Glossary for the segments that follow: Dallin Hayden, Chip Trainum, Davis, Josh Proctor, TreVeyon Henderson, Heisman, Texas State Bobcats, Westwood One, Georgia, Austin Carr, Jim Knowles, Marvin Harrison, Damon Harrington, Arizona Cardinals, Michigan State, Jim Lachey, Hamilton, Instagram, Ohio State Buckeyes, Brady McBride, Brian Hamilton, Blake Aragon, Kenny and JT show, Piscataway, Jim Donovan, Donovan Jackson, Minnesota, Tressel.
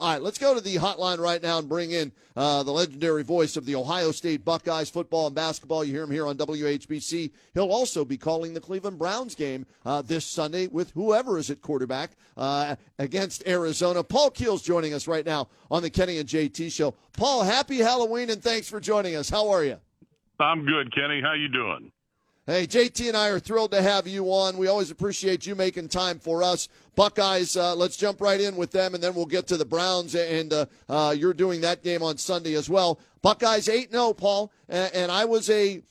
All right, let's go to the hotline right now and bring in the legendary voice of the Ohio State Buckeyes football and basketball. You hear him here on WHBC. He'll also be calling the Cleveland Browns game this Sunday with whoever is at quarterback against Arizona. Paul Keels joining us right now on the Kenny and JT show. Paul, happy Halloween, and thanks for joining us. How are you? I'm good, Kenny. How you doing? Hey, JT and I are thrilled to have you on. We always appreciate you making time for us. Buckeyes, let's jump right in with them, and then we'll get to the Browns, and you're doing that game on Sunday as well. Buckeyes 8-0, Paul, and I was a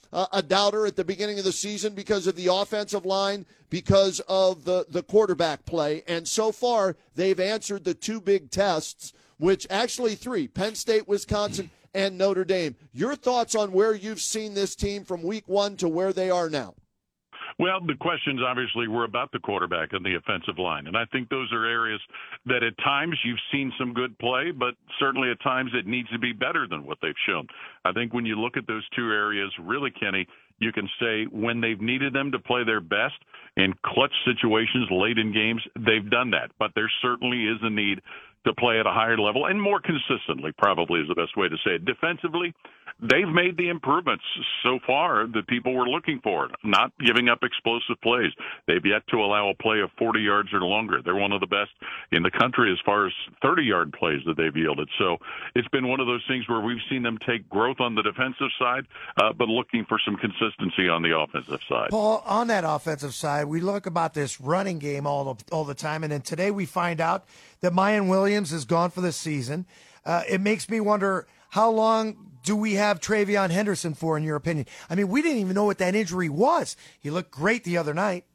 doubter at the beginning of the season because of the offensive line, because of the quarterback play, and so far they've answered the two big tests, which actually three, Penn State, Wisconsin, and Notre Dame. Your thoughts on where you've seen this team from week one to where they are now? Well, the questions obviously were about the quarterback and the offensive line, and I think those are areas that at times you've seen some good play, but certainly at times it needs to be better than what they've shown. I think when you look at those two areas, really, Kenny, you can say when they've needed them to play their best in clutch situations late in games, they've done that, but there certainly is a need to play at a higher level and more consistently, probably is the best way to say it. Defensively, they've made the improvements so far that people were looking for, not giving up explosive plays. They've yet to allow a play of 40 yards or longer. They're one of the best in the country as far as 30-yard plays that they've yielded. So it's been one of those things where we've seen them take growth on the defensive side, but looking for some consistency on the offensive side. Paul, on that offensive side, we look about this running game all the time, and then today we find out that Miyan Williams is gone for the season. It makes me wonder, how long do we have TreVeyon Henderson for, in your opinion? I mean, we didn't even know what that injury was. He looked great the other night.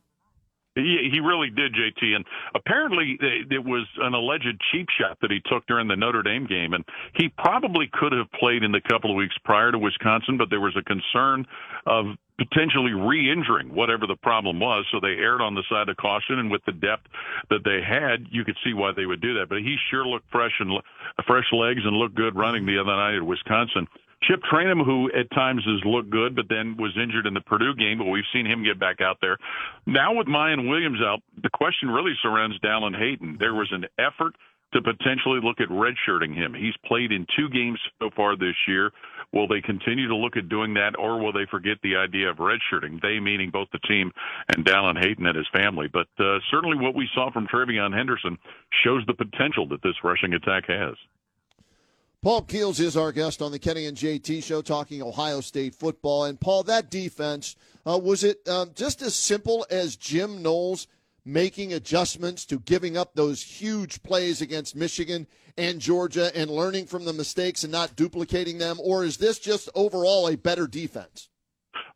He really did, JT, and apparently it was an alleged cheap shot that he took during the Notre Dame game, and he probably could have played in the couple of weeks prior to Wisconsin, but there was a concern of potentially re-injuring whatever the problem was, so they erred on the side of caution, and with the depth that they had, you could see why they would do that. But he sure looked fresh and fresh legs and looked good running the other night at Wisconsin. Chip Trainum, who at times has looked good, but then was injured in the Purdue game, but we've seen him get back out there. Now with Miyan Williams out, the question really surrounds Dallin Hayden. There was an effort to potentially look at redshirting him. He's played in two games so far this year. Will they continue to look at doing that, or will they forget the idea of redshirting? They meaning both the team and Dallin Hayden and his family. But certainly what we saw from TreVeyon Henderson shows the potential that this rushing attack has. Paul Keels is our guest on the Kenny and JT show, talking Ohio State football. And, Paul, that defense, was it just as simple as Jim Knowles making adjustments to giving up those huge plays against Michigan and Georgia and learning from the mistakes and not duplicating them? Or is this just overall a better defense?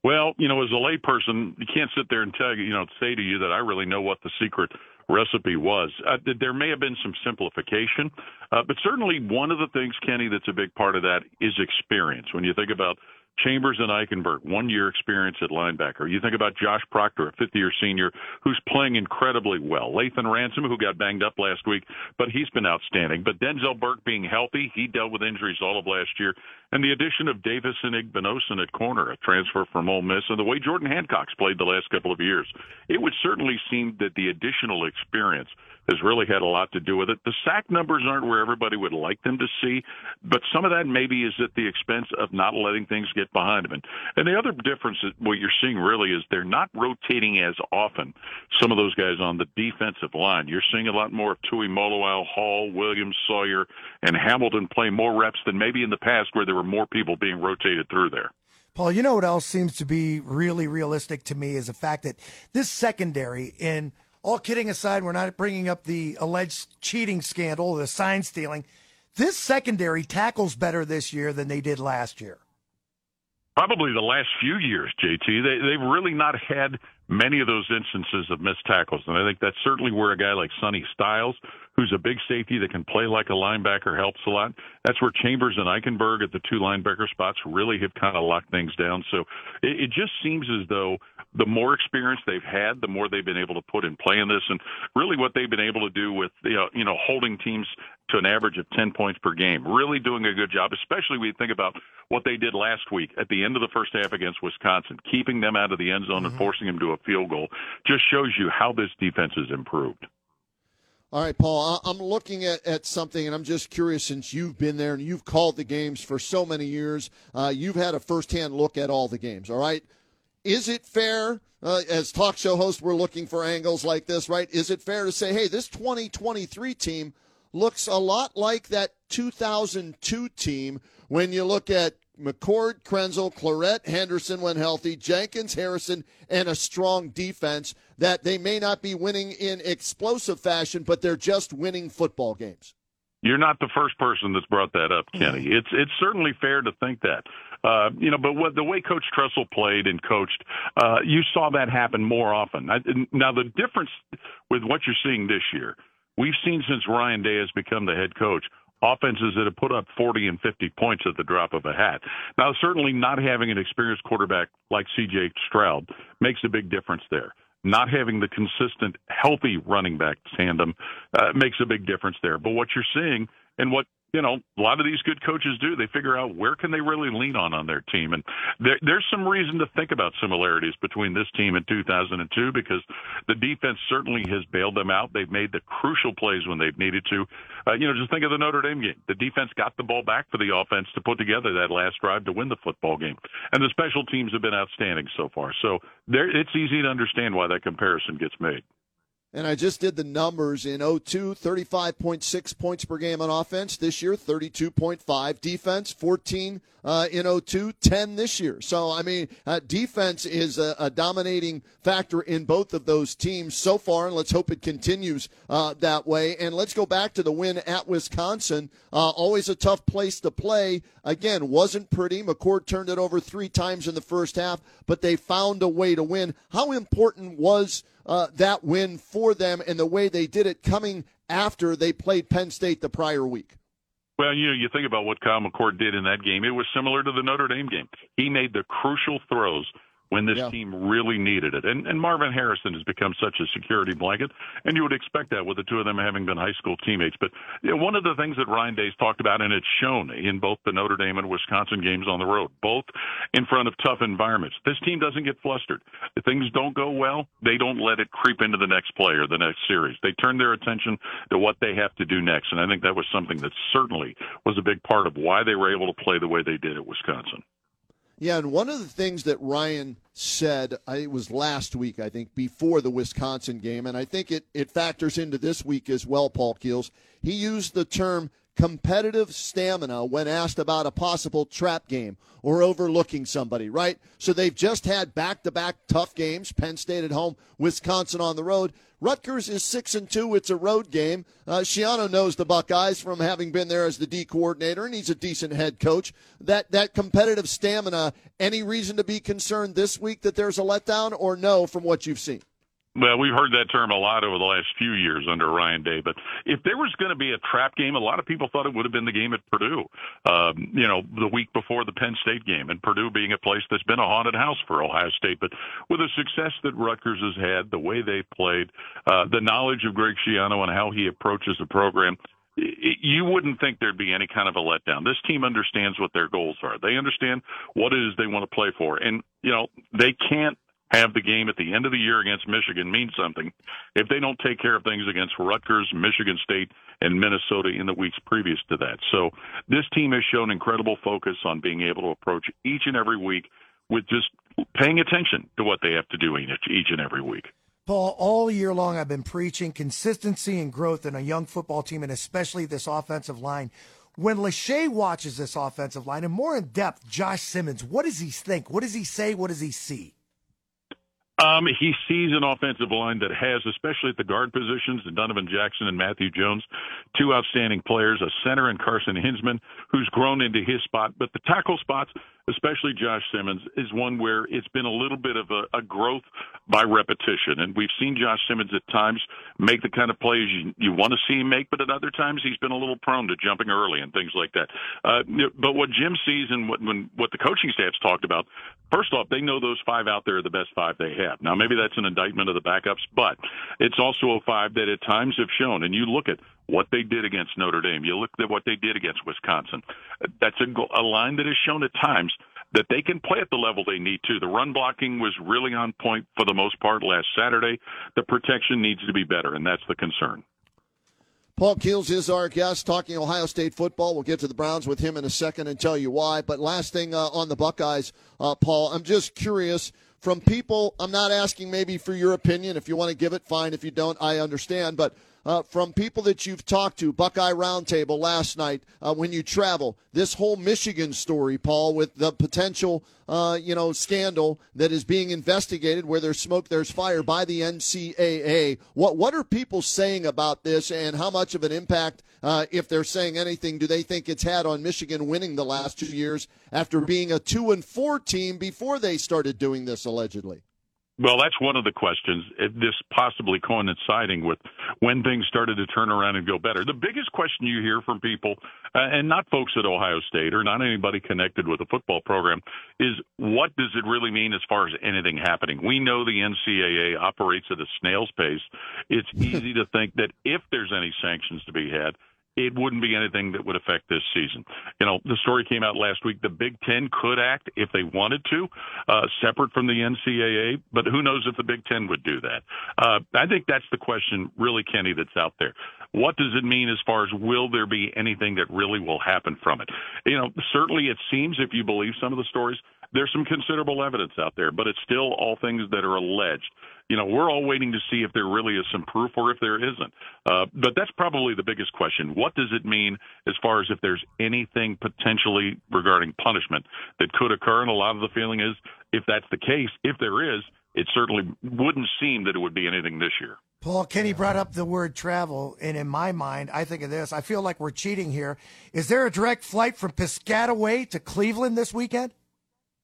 Well, you know, as a layperson, you can't sit there and tell say to you that I really know what the secret recipe was. There may have been some simplification, but certainly one of the things, Kenny, that's a big part of that is experience. When you think about Chambers and Eichenberg, one-year experience at linebacker. You think about Josh Proctor, a fifth-year senior, who's playing incredibly well. Lathan Ransom, who got banged up last week, but he's been outstanding. But Denzel Burke being healthy, he dealt with injuries all of last year. And the addition of Davis and Igbenoson at corner, a transfer from Ole Miss, and the way Jordan Hancock's played the last couple of years. It would certainly seem that the additional experience has really had a lot to do with it. The sack numbers aren't where everybody would like them to see, but some of that maybe is at the expense of not letting things get behind them. And the other difference is what you're seeing really is they're not rotating as often, some of those guys on the defensive line. You're seeing a lot more of Tui Molo, Hall, Williams, Sawyer, and Hamilton play more reps than maybe in the past where there were more people being rotated through there. Paul, you know what else seems to be really realistic to me is the fact that this secondary in – all kidding aside, we're not bringing up the alleged cheating scandal, the sign stealing. This secondary tackles better this year than they did last year. Probably the last few years, JT. They've really not had many of those instances of missed tackles. And I think that's certainly where a guy like Sonny Styles, who's a big safety that can play like a linebacker, helps a lot. That's where Chambers and Eichenberg at the two linebacker spots really have kind of locked things down. So it just seems as though the more experience they've had, the more they've been able to put in play in this. And really what they've been able to do with, you know, holding teams to an average of 10 points per game, really doing a good job, especially when you think about what they did last week at the end of the first half against Wisconsin, keeping them out of the end zone and forcing them to a field goal, just shows you how this defense has improved. All right, Paul, I'm looking at something, and I'm just curious, since you've been there and you've called the games for so many years, you've had a firsthand look at all the games, all right? Is it fair, as talk show hosts, we're looking for angles like this, right? Is it fair to say, hey, this 2023 team looks a lot like that 2002 team when you look at McCord, Krenzel, Clarett, Henderson when healthy, Jenkins, Harrison, and a strong defense, that they may not be winning in explosive fashion, but they're just winning football games? You're not the first person that's brought that up, Kenny. Mm-hmm. It's certainly fair to think that. You know, but the way Coach Tressel played and coached, you saw that happen more often. Now, the difference with what you're seeing this year, we've seen since Ryan Day has become the head coach, offenses that have put up 40 and 50 points at the drop of a hat. Now, certainly not having an experienced quarterback like C.J. Stroud makes a big difference there. Not having the consistent, healthy running back tandem makes a big difference there. But what you're seeing and what, you know, a lot of these good coaches do, they figure out where can they really lean on their team. And there's some reason to think about similarities between this team and 2002, because the defense certainly has bailed them out. They've made the crucial plays when they've needed to. You know, just think of the Notre Dame game. The defense got the ball back for the offense to put together that last drive to win the football game. And the special teams have been outstanding so far. So it's easy to understand why that comparison gets made. And I just did the numbers in 02, 35.6 points per game on offense. This year, 32.5. Defense, 14 in 02, 10 this year. So, I mean, defense is a dominating factor in both of those teams so far, and let's hope it continues that way. And let's go back to the win at Wisconsin. Always a tough place to play. Again, wasn't pretty. McCord turned it over 3 times in the first half, but they found a way to win. How important was that win for them, and the way they did it coming after they played Penn State the prior week? Well, you know, you think about what Kyle McCord did in that game. It was similar to the Notre Dame game. He made the crucial throws when this team really needed it. And Marvin Harrison has become such a security blanket, and you would expect that with the two of them having been high school teammates. But you know, one of the things that Ryan Day's talked about, and it's shown in both the Notre Dame and Wisconsin games on the road, both in front of tough environments, this team doesn't get flustered. If things don't go well, they don't let it creep into the next play or the next series. They turn their attention to what they have to do next, and I think that was something that certainly was a big part of why they were able to play the way they did at Wisconsin. Yeah, and one of the things that Ryan said, it was last week, I think, before the Wisconsin game, and I think it factors into this week as well, Paul Keels, he used the term competitive stamina when asked about a possible trap game or overlooking somebody, right? So they've just had back-to-back tough games, Penn State at home, Wisconsin on the road. Rutgers is 6-2. It's a road game. Schiano knows the Buckeyes from having been there as the D coordinator, and he's a decent head coach. That competitive stamina, any reason to be concerned this week that there's a letdown, or no from what you've seen? Well, we've heard that term a lot over the last few years under Ryan Day, but if there was going to be a trap game, a lot of people thought it would have been the game at Purdue, you know, the week before the Penn State game, and Purdue being a place that's been a haunted house for Ohio State. But with the success that Rutgers has had, the way they played, the knowledge of Greg Schiano and how he approaches the program, you wouldn't think there'd be any kind of a letdown. This team understands what their goals are. They understand what it is they want to play for, and, you know, they can't have the game at the end of the year against Michigan mean something if they don't take care of things against Rutgers, Michigan State, and Minnesota in the weeks previous to that. So this team has shown incredible focus on being able to approach each and every week with just paying attention to what they have to do each and every week. Paul, all year long I've been preaching consistency and growth in a young football team, and especially this offensive line. When Lachey watches this offensive line, and more in depth, Josh Simmons, what does he think? What does he say? What does he see? He sees an offensive line that has, especially at the guard positions, and Donovan Jackson and Matthew Jones, two outstanding players, a center in Carson Hinsman, who's grown into his spot. But the tackle spots, especially Josh Simmons, is one where it's been a little bit of a growth by repetition. And we've seen Josh Simmons at times make the kind of plays you want to see him make, but at other times he's been a little prone to jumping early and things like that. But what Jim sees and what the coaching staff's talked about, first off, they know those five out there are the best five they have. Now, maybe that's an indictment of the backups, but it's also a five that at times have shown, and you look at what they did against Notre Dame, you look at what they did against Wisconsin. That's a line that has shown at times that they can play at the level they need to. The run blocking was really on point for the most part last Saturday. The protection needs to be better, and that's the concern. Paul Keels is our guest, talking Ohio State football. We'll get to the Browns with him in a second and tell you why. But last thing on the Buckeyes, Paul, I'm just curious from people. I'm not asking maybe for your opinion. If you want to give it, fine. If you don't, I understand. But from people that you've talked to, Buckeye Roundtable last night, when you travel, this whole Michigan story, Paul, with the potential, scandal that is being investigated, where there's smoke, there's fire, by the NCAA. What are people saying about this, and how much of an impact, if they're saying anything, do they think it's had on Michigan winning the last 2 years after being a 2-4 team before they started doing this allegedly? Well, that's one of the questions, this possibly coinciding with when things started to turn around and go better. The biggest question you hear from people, and not folks at Ohio State or not anybody connected with the football program, is what does it really mean as far as anything happening? We know the NCAA operates at a snail's pace. It's easy to think that if there's any sanctions to be had, it wouldn't be anything that would affect this season. You know, the story came out last week. The Big Ten could act if they wanted to, separate from the NCAA, but who knows if the Big Ten would do that. I think that's the question, really, Kenny, that's out there. What does it mean as far as will there be anything that really will happen from it? You know, certainly it seems, if you believe some of the stories, there's some considerable evidence out there, but it's still all things that are alleged. You know, we're all waiting to see if there really is some proof or if there isn't. But that's probably the biggest question. What does it mean as far as if there's anything potentially regarding punishment that could occur? And a lot of the feeling is if that's the case, if there is, it certainly wouldn't seem that it would be anything this year. Paul, Kenny brought up the word travel, and in my mind, I think of this. I feel like we're cheating here. Is there a direct flight from Piscataway to Cleveland this weekend?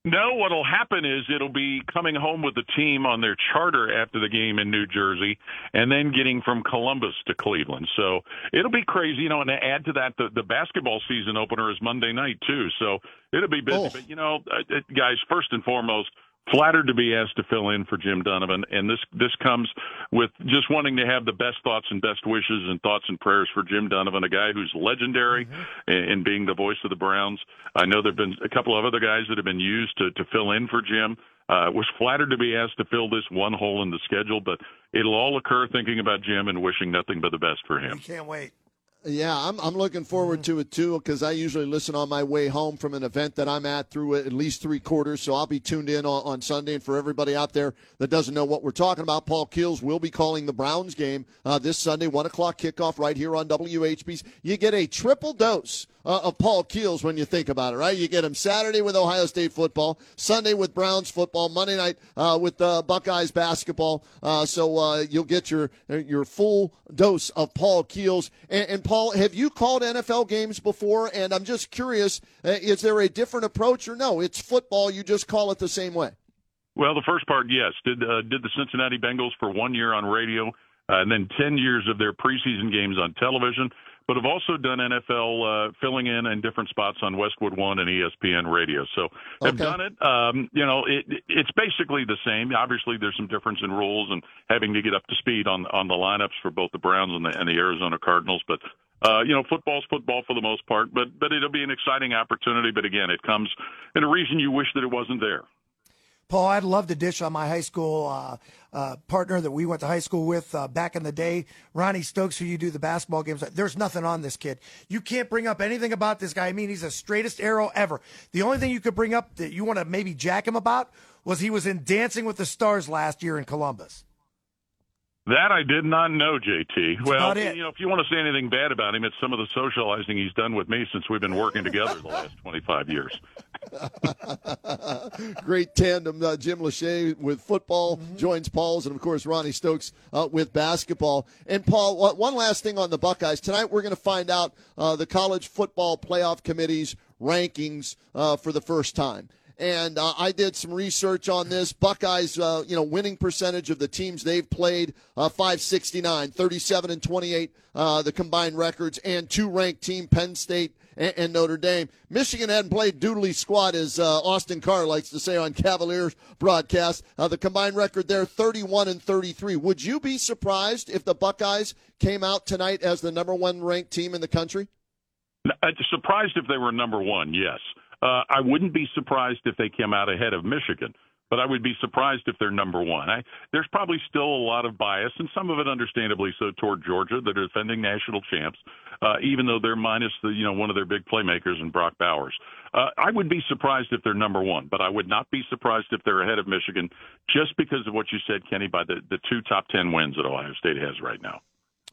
No, what'll happen is it'll be coming home with the team on their charter after the game in New Jersey and then getting from Columbus to Cleveland. So it'll be crazy, you know, and to add to that, the basketball season opener is Monday night too. So it'll be busy. Oh. But, you know, guys, first and foremost, flattered to be asked to fill in for Jim Donovan, and this comes with just wanting to have the best thoughts and best wishes and thoughts and prayers for Jim Donovan, a guy who's legendary in being the voice of the Browns. I know there have been a couple of other guys that have been used to fill in for Jim. Was flattered to be asked to fill this one hole in the schedule, but it'll all occur thinking about Jim and wishing nothing but the best for him. I can't wait. Yeah, I'm looking forward to it, too, because I usually listen on my way home from an event that I'm at least three quarters, so I'll be tuned in on Sunday. And for everybody out there that doesn't know what we're talking about, Paul Keels will be calling the Browns game this Sunday, 1 o'clock kickoff right here on WHBC. You get a triple dose of Paul Keels when you think about it, right? You get him Saturday with Ohio State football, Sunday with Browns football, Monday night with Buckeyes basketball. So you'll get your full dose of Paul Keels. And Paul, have you called NFL games before? And I'm just curious, is there a different approach or no? It's football, you just call it the same way. Well, the first part, yes. Did the Cincinnati Bengals for 1 year on radio and then 10 years of their preseason games on television. But I've also done NFL filling in different spots on Westwood One and ESPN Radio. So I've done it. It's basically the same. Obviously, there's some difference in rules and having to get up to speed on the lineups for both the Browns and the Arizona Cardinals. But football's football for the most part. But it'll be an exciting opportunity. But again, it comes in a reason you wish that it wasn't there. Paul, I'd love to dish on my high school partner that we went to high school with back in the day, Ronnie Stokes, who you do the basketball games. There's nothing on this kid. You can't bring up anything about this guy. I mean, he's the straightest arrow ever. The only thing you could bring up that you want to maybe jack him about was he was in Dancing with the Stars last year in Columbus. That I did not know, JT. Well, if you want to say anything bad about him, it's some of the socializing he's done with me since we've been working together the last 25 years. Great tandem. Jim Lachey with football joins Paul's, and, of course, Ronnie Stokes with basketball. And, Paul, one last thing on the Buckeyes. Tonight we're going to find out the college football playoff committee's rankings for the first time. And I did some research on this. Buckeyes, winning percentage of the teams they've played, 569, 37-28, the combined records, and two ranked team, Penn State and Notre Dame. Michigan hadn't played doodly squat, as Austin Carr likes to say on Cavaliers broadcast. The combined record there, 31-33. Would you be surprised if the Buckeyes came out tonight as the number one ranked team in the country? Surprised if they were number one, yes. I wouldn't be surprised if they came out ahead of Michigan, but I would be surprised if they're number one. There's probably still a lot of bias, and some of it understandably so, toward Georgia, the defending national champs, even though they're minus one of their big playmakers in Brock Bowers. I would be surprised if they're number one, but I would not be surprised if they're ahead of Michigan just because of what you said, Kenny, by the two top 10 wins that Ohio State has right now.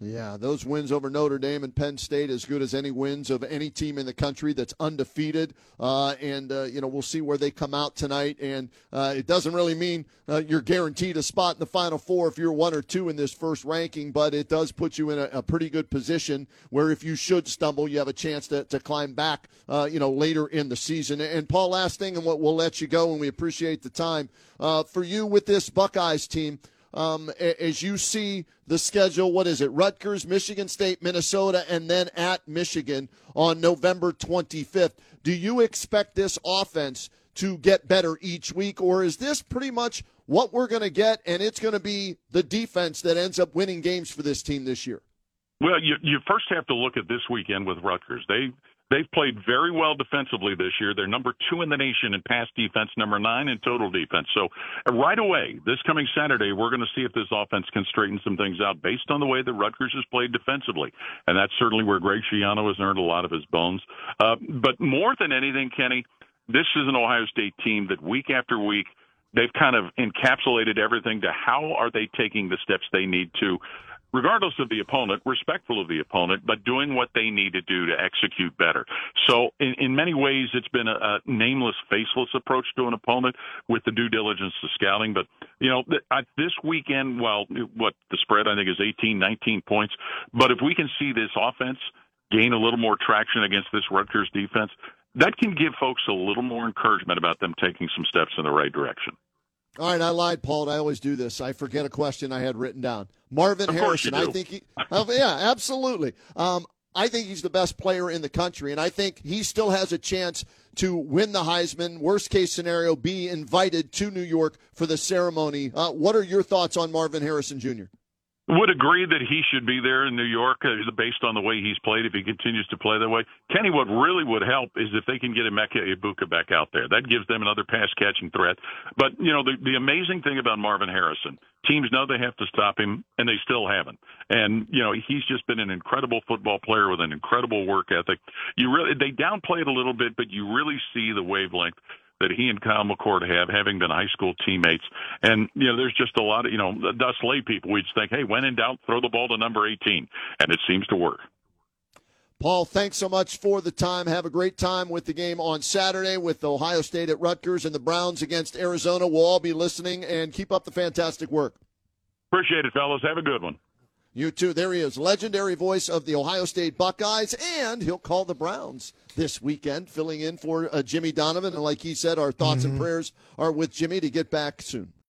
Yeah, those wins over Notre Dame and Penn State, as good as any wins of any team in the country that's undefeated. And we'll see where they come out tonight. And it doesn't really mean you're guaranteed a spot in the Final Four if you're one or two in this first ranking, but it does put you in a pretty good position where if you should stumble, you have a chance to climb back, later in the season. And, Paul, last thing, and we'll let you go, and we appreciate the time. For you with this Buckeyes team, as you see the schedule, what is it, Rutgers, Michigan State, Minnesota, and then at Michigan on November 25th. Do you expect this offense to get better each week, or is this pretty much what we're going to get, and it's going to be the defense that ends up winning games for this team this year? Well, you first have to look at this weekend with Rutgers. They've played very well defensively this year. They're number 2 in the nation in pass defense, number 9 in total defense. So right away, this coming Saturday, we're going to see if this offense can straighten some things out based on the way that Rutgers has played defensively. And that's certainly where Greg Schiano has earned a lot of his bones. But more than anything, Kenny, this is an Ohio State team that week after week, they've kind of encapsulated everything to how are they taking the steps they need to, regardless of the opponent, respectful of the opponent, but doing what they need to do to execute better. So in many ways, it's been a nameless, faceless approach to an opponent with the due diligence to scouting. But, this weekend, the spread I think is 18, 19 points. But if we can see this offense gain a little more traction against this Rutgers defense, that can give folks a little more encouragement about them taking some steps in the right direction. All right, I lied, Paul, and I always do this. I forget a question I had written down. Marvin Harrison, I think yeah, absolutely. I think he's the best player in the country, and I think he still has a chance to win the Heisman, worst-case scenario, be invited to New York for the ceremony. What are your thoughts on Marvin Harrison Jr.? Would agree that he should be there in New York based on the way he's played if he continues to play that way. Kenny, what really would help is if they can get Emeka Ibuka back out there. That gives them another pass-catching threat. But, the amazing thing about Marvin Harrison, teams know they have to stop him, and they still haven't. And, he's just been an incredible football player with an incredible work ethic. They downplay it a little bit, but you really see the wavelength that he and Kyle McCord have, having been high school teammates. And, there's just a lot of, us lay people, we just think, hey, when in doubt, throw the ball to number 18. And it seems to work. Paul, thanks so much for the time. Have a great time with the game on Saturday with Ohio State at Rutgers and the Browns against Arizona. We'll all be listening, and keep up the fantastic work. Appreciate it, fellas. Have a good one. You too. There he is, legendary voice of the Ohio State Buckeyes, and he'll call the Browns this weekend, filling in for Jimmy Donovan. And like he said, our thoughts and prayers are with Jimmy to get back soon.